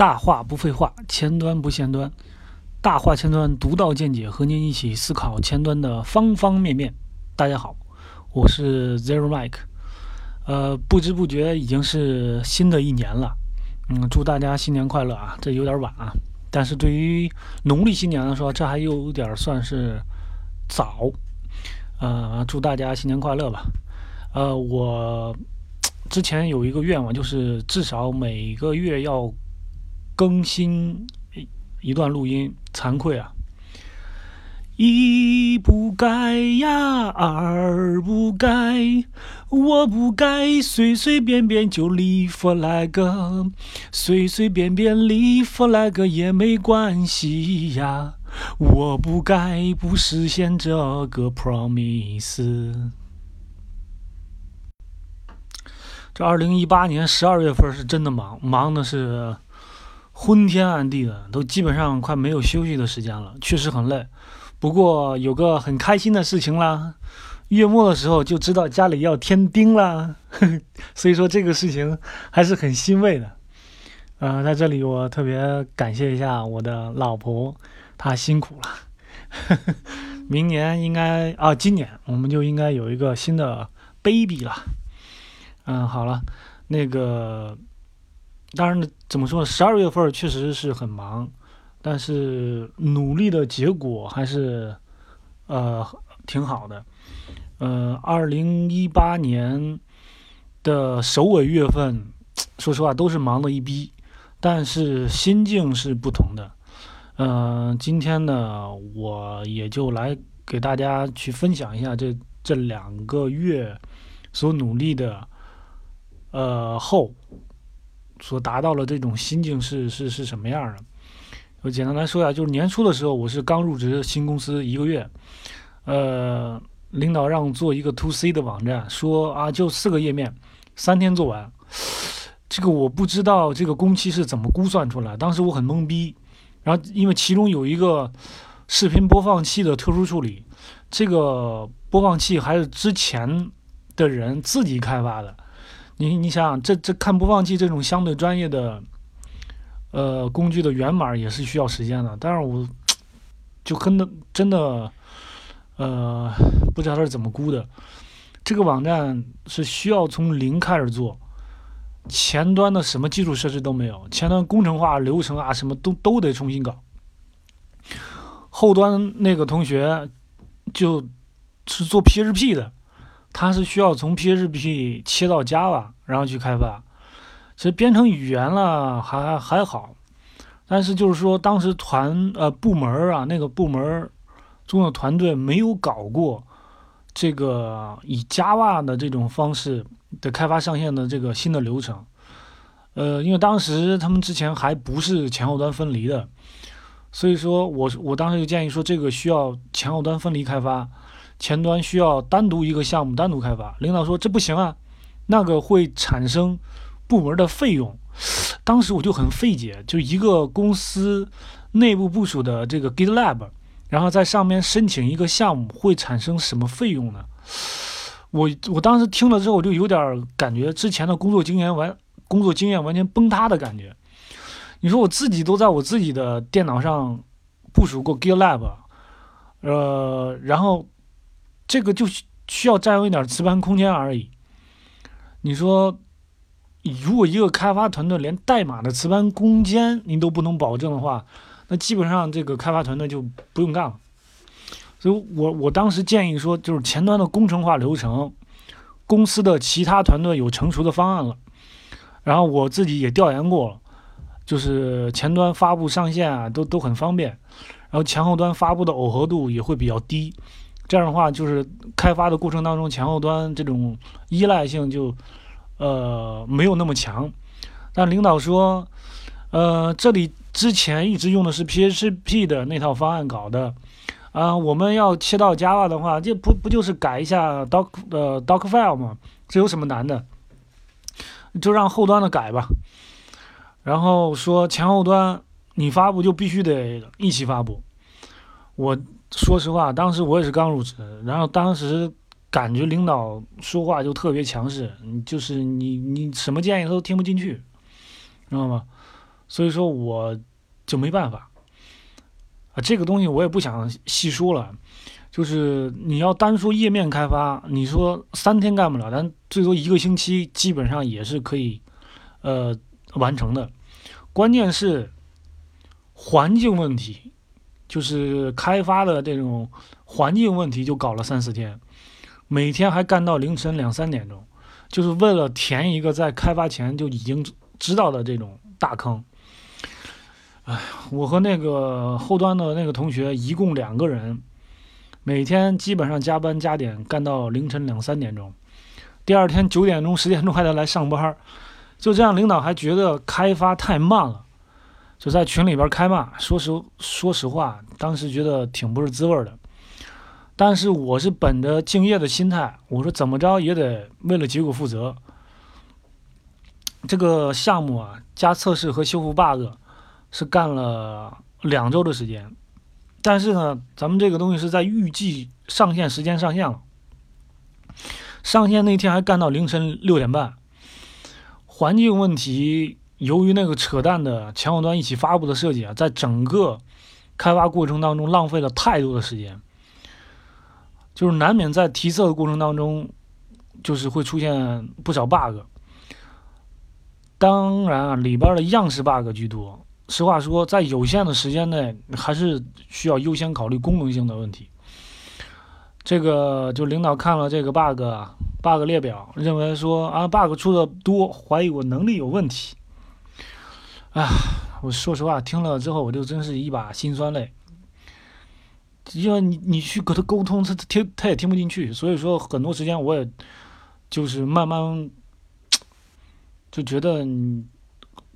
大话不废话，前端不嫌端，大话前端独到见解，和您一起思考前端的方方面面。大家好，我是 Zero Mike。不知不觉已经是新的一年了，祝大家新年快乐啊！这有点晚啊，但是对于农历新年来说，这还有点算是早。祝大家新年快乐吧。我之前有一个愿望，就是至少每个月要更新一段录音。惭愧啊，一不该呀，二不该，我不该随随便便就 leave like， 随随便便 leave like 也没关系呀，我不该不实现这个 promise。这2018年12月份是真的忙的是昏天暗地的，都基本上快没有休息的时间了，确实很累。不过有个很开心的事情啦，月末的时候就知道家里要添丁啦，所以说这个事情还是很欣慰的。在这里我特别感谢一下我的老婆，她辛苦了。明年应该啊，今年我们就应该有一个新的 baby 了。好了，那个。当然怎么说，12月份确实是很忙，但是努力的结果还是挺好的。2018年的首尾月份说实话都是忙了一逼，但是心境是不同的。今天呢我也就来给大家去分享一下这2个月所努力的后所达到了这种心境是什么样的。我简单来说一下，就是年初的时候我是刚入职新公司1个月，领导让做一个 2C 的网站，说啊就4个页面3天做完。这个我不知道这个工期是怎么估算出来，当时我很懵逼。然后因为其中有一个视频播放器的特殊处理，这个播放器还是之前的人自己开发的。你想想，这看播放器这种相对专业的工具的源码也是需要时间的。但是我就真的不知道它是怎么估的。这个网站是需要从0开始做，前端的什么基础设施都没有，前端工程化流程啊什么都得重新搞。后端那个同学就是做 PHP 的，它是需要从 PHP 切到 Java 然后去开发。其实编程语言了还好，但是就是说当时部门啊，那个部门中的团队没有搞过这个以 Java 的这种方式的开发上线的这个新的流程。因为当时他们之前还不是前后端分离的，所以说我当时就建议说，这个需要前后端分离开发，前端需要单独一个项目单独开发。领导说这不行啊，那个会产生部门的费用。当时我就很费解，就一个公司内部部署的这个 GitLab， 然后在上面申请一个项目会产生什么费用呢？我当时听了之后，我就有点感觉之前的工作经验完全崩塌的感觉。你说我自己都在我自己的电脑上部署过 GitLab， 然后这个就需要占用一点磁盘空间而已。你说如果一个开发团队连代码的磁盘空间你都不能保证的话，那基本上这个开发团队就不用干了。所以我当时建议说，就是前端的工程化流程，公司的其他团队有成熟的方案了，然后我自己也调研过了，就是前端发布上线啊都很方便，然后前后端发布的耦合度也会比较低，这样的话就是开发的过程当中前后端这种依赖性就没有那么强。但领导说这里之前一直用的是 PHP 的那套方案搞的我们要切到 Java 的话，这不就是改一下 Docfile 吗？这有什么难的，就让后端的改吧。然后说前后端你发布就必须得一起发布。我说实话，当时我也是刚入职，然后当时感觉领导说话就特别强势，就是你什么建议他都听不进去，知道吗？所以说我就没办法啊，这个东西我也不想细说了。就是你要单说页面开发，你说3天干不了，但最多1个星期基本上也是可以完成的。关键是环境问题，就是开发的这种环境问题就搞了3-4天，每天还干到凌晨2-3点钟，就是为了填一个在开发前就已经知道的这种大坑。哎，我和那个后端的那个同学一共2个人，每天基本上加班加点干到凌晨2-3点钟，第二天9点钟10点钟还得来上班。就这样，领导还觉得开发太慢了，就在群里边开骂。说实话，当时觉得挺不是滋味的。但是我是本着敬业的心态，我说怎么着也得为了结果负责。这个项目啊，加测试和修复 bug 是干了2周的时间，但是呢，咱们这个东西是在预计上线时间上线了，上线那天还干到凌晨6点半。环境问题由于那个扯淡的前后端一起发布的设计啊，在整个开发过程当中浪费了太多的时间。就是难免在提测的过程当中，就是会出现不少 bug。当然啊，里边的样式 bug 居多。实话说，在有限的时间内，还是需要优先考虑功能性的问题。这个就领导看了这个 bug 列表，认为说啊 bug 出的多，怀疑我能力有问题。啊，我说实话，听了之后我就真是一把辛酸泪。因为你去跟他沟通，他也听不进去，所以说很多时间我也就是慢慢就觉得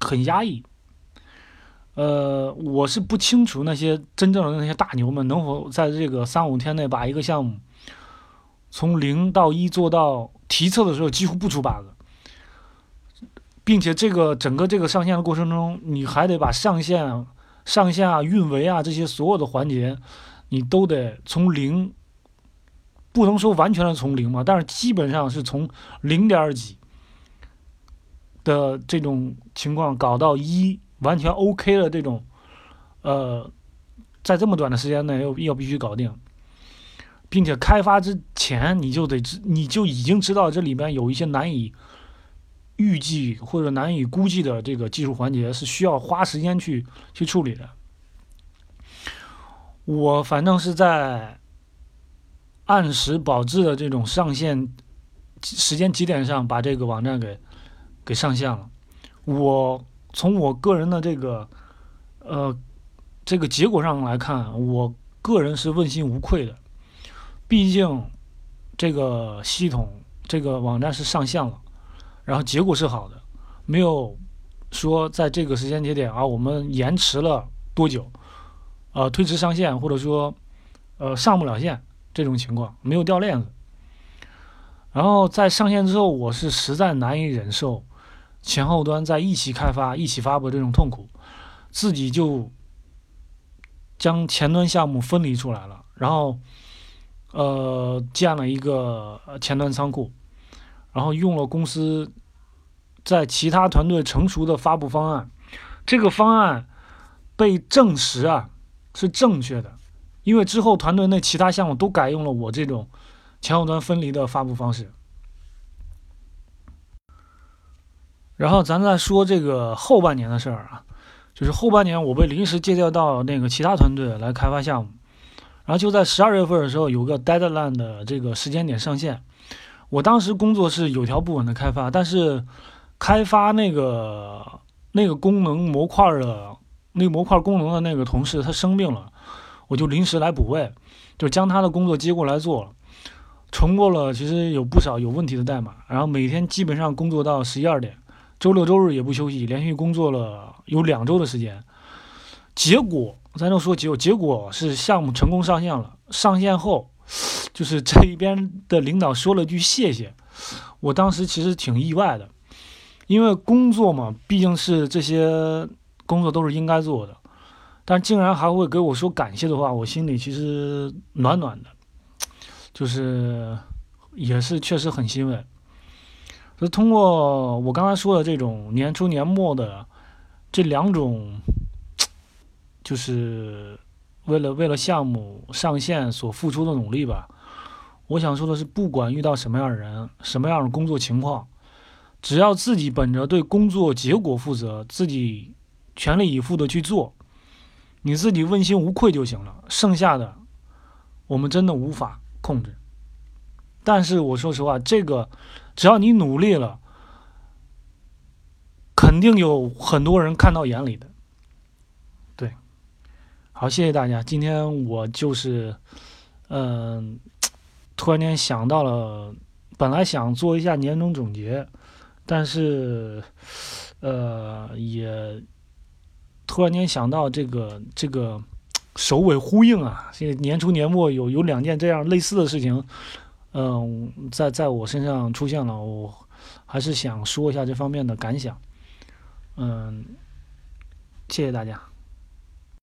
很压抑。我是不清楚那些真正的那些大牛们能否在这个3-5天内把一个项目从0到1做到提测的时候几乎不出 bug， 并且这个整个这个上线的过程中，你还得把上线啊、运维啊这些所有的环节。你都得从0，不能说完全的从0嘛，但是基本上是从0.几的这种情况搞到1，完全 OK 的这种，在这么短的时间内要必须搞定，并且开发之前你就已经知道这里面有一些难以预计或者难以估计的这个技术环节是需要花时间去处理的。我反正是在按时保质的这种上线时间节点上把这个网站给上线了。我从我个人的这个结果上来看，我个人是问心无愧的。毕竟这个系统这个网站是上线了，然后结果是好的，没有说在这个时间节点啊我们延迟了多久。推迟上线，或者说，上不了线这种情况，没有掉链子。然后在上线之后，我是实在难以忍受前后端在一起开发、一起发布这种痛苦，自己就将前端项目分离出来了，然后建了一个前端仓库，然后用了公司在其他团队成熟的发布方案，这个方案被证实啊。是正确的，因为之后团队内其他项目都改用了我这种前后端分离的发布方式。然后咱再说这个后半年的事儿啊，就是后半年我被临时借调到那个其他团队来开发项目，然后就在12月份的时候有个 deadline 的这个时间点上线。我当时工作是有条不紊的开发，但是开发那个功能模块的那个模块功能的那个同事他生病了，我就临时来补位，就将他的工作接过来做了，重构了其实有不少有问题的代码，然后每天基本上工作到11-12点，周6周日也不休息，连续工作了有2周的时间。结果咱就说结果是项目成功上线了。上线后就是这一边的领导说了句谢谢，我当时其实挺意外的，因为工作嘛，毕竟是这些工作都是应该做的，但竟然还会给我说感谢的话，我心里其实暖暖的，就是也是确实很欣慰。就通过我刚才说的这种年初年末的这两种就是为了项目上线所付出的努力吧。我想说的是，不管遇到什么样的人，什么样的工作情况，只要自己本着对工作结果负责，自己全力以赴的去做，你自己问心无愧就行了。剩下的我们真的无法控制，但是我说实话，这个只要你努力了，肯定有很多人看到眼里的。对，好，谢谢大家。今天我就是突然间想到了，本来想做一下年终总结，但是也突然间想到这个首尾呼应啊，这年初年末有两件这样类似的事情，在我身上出现了，我还是想说一下这方面的感想。谢谢大家。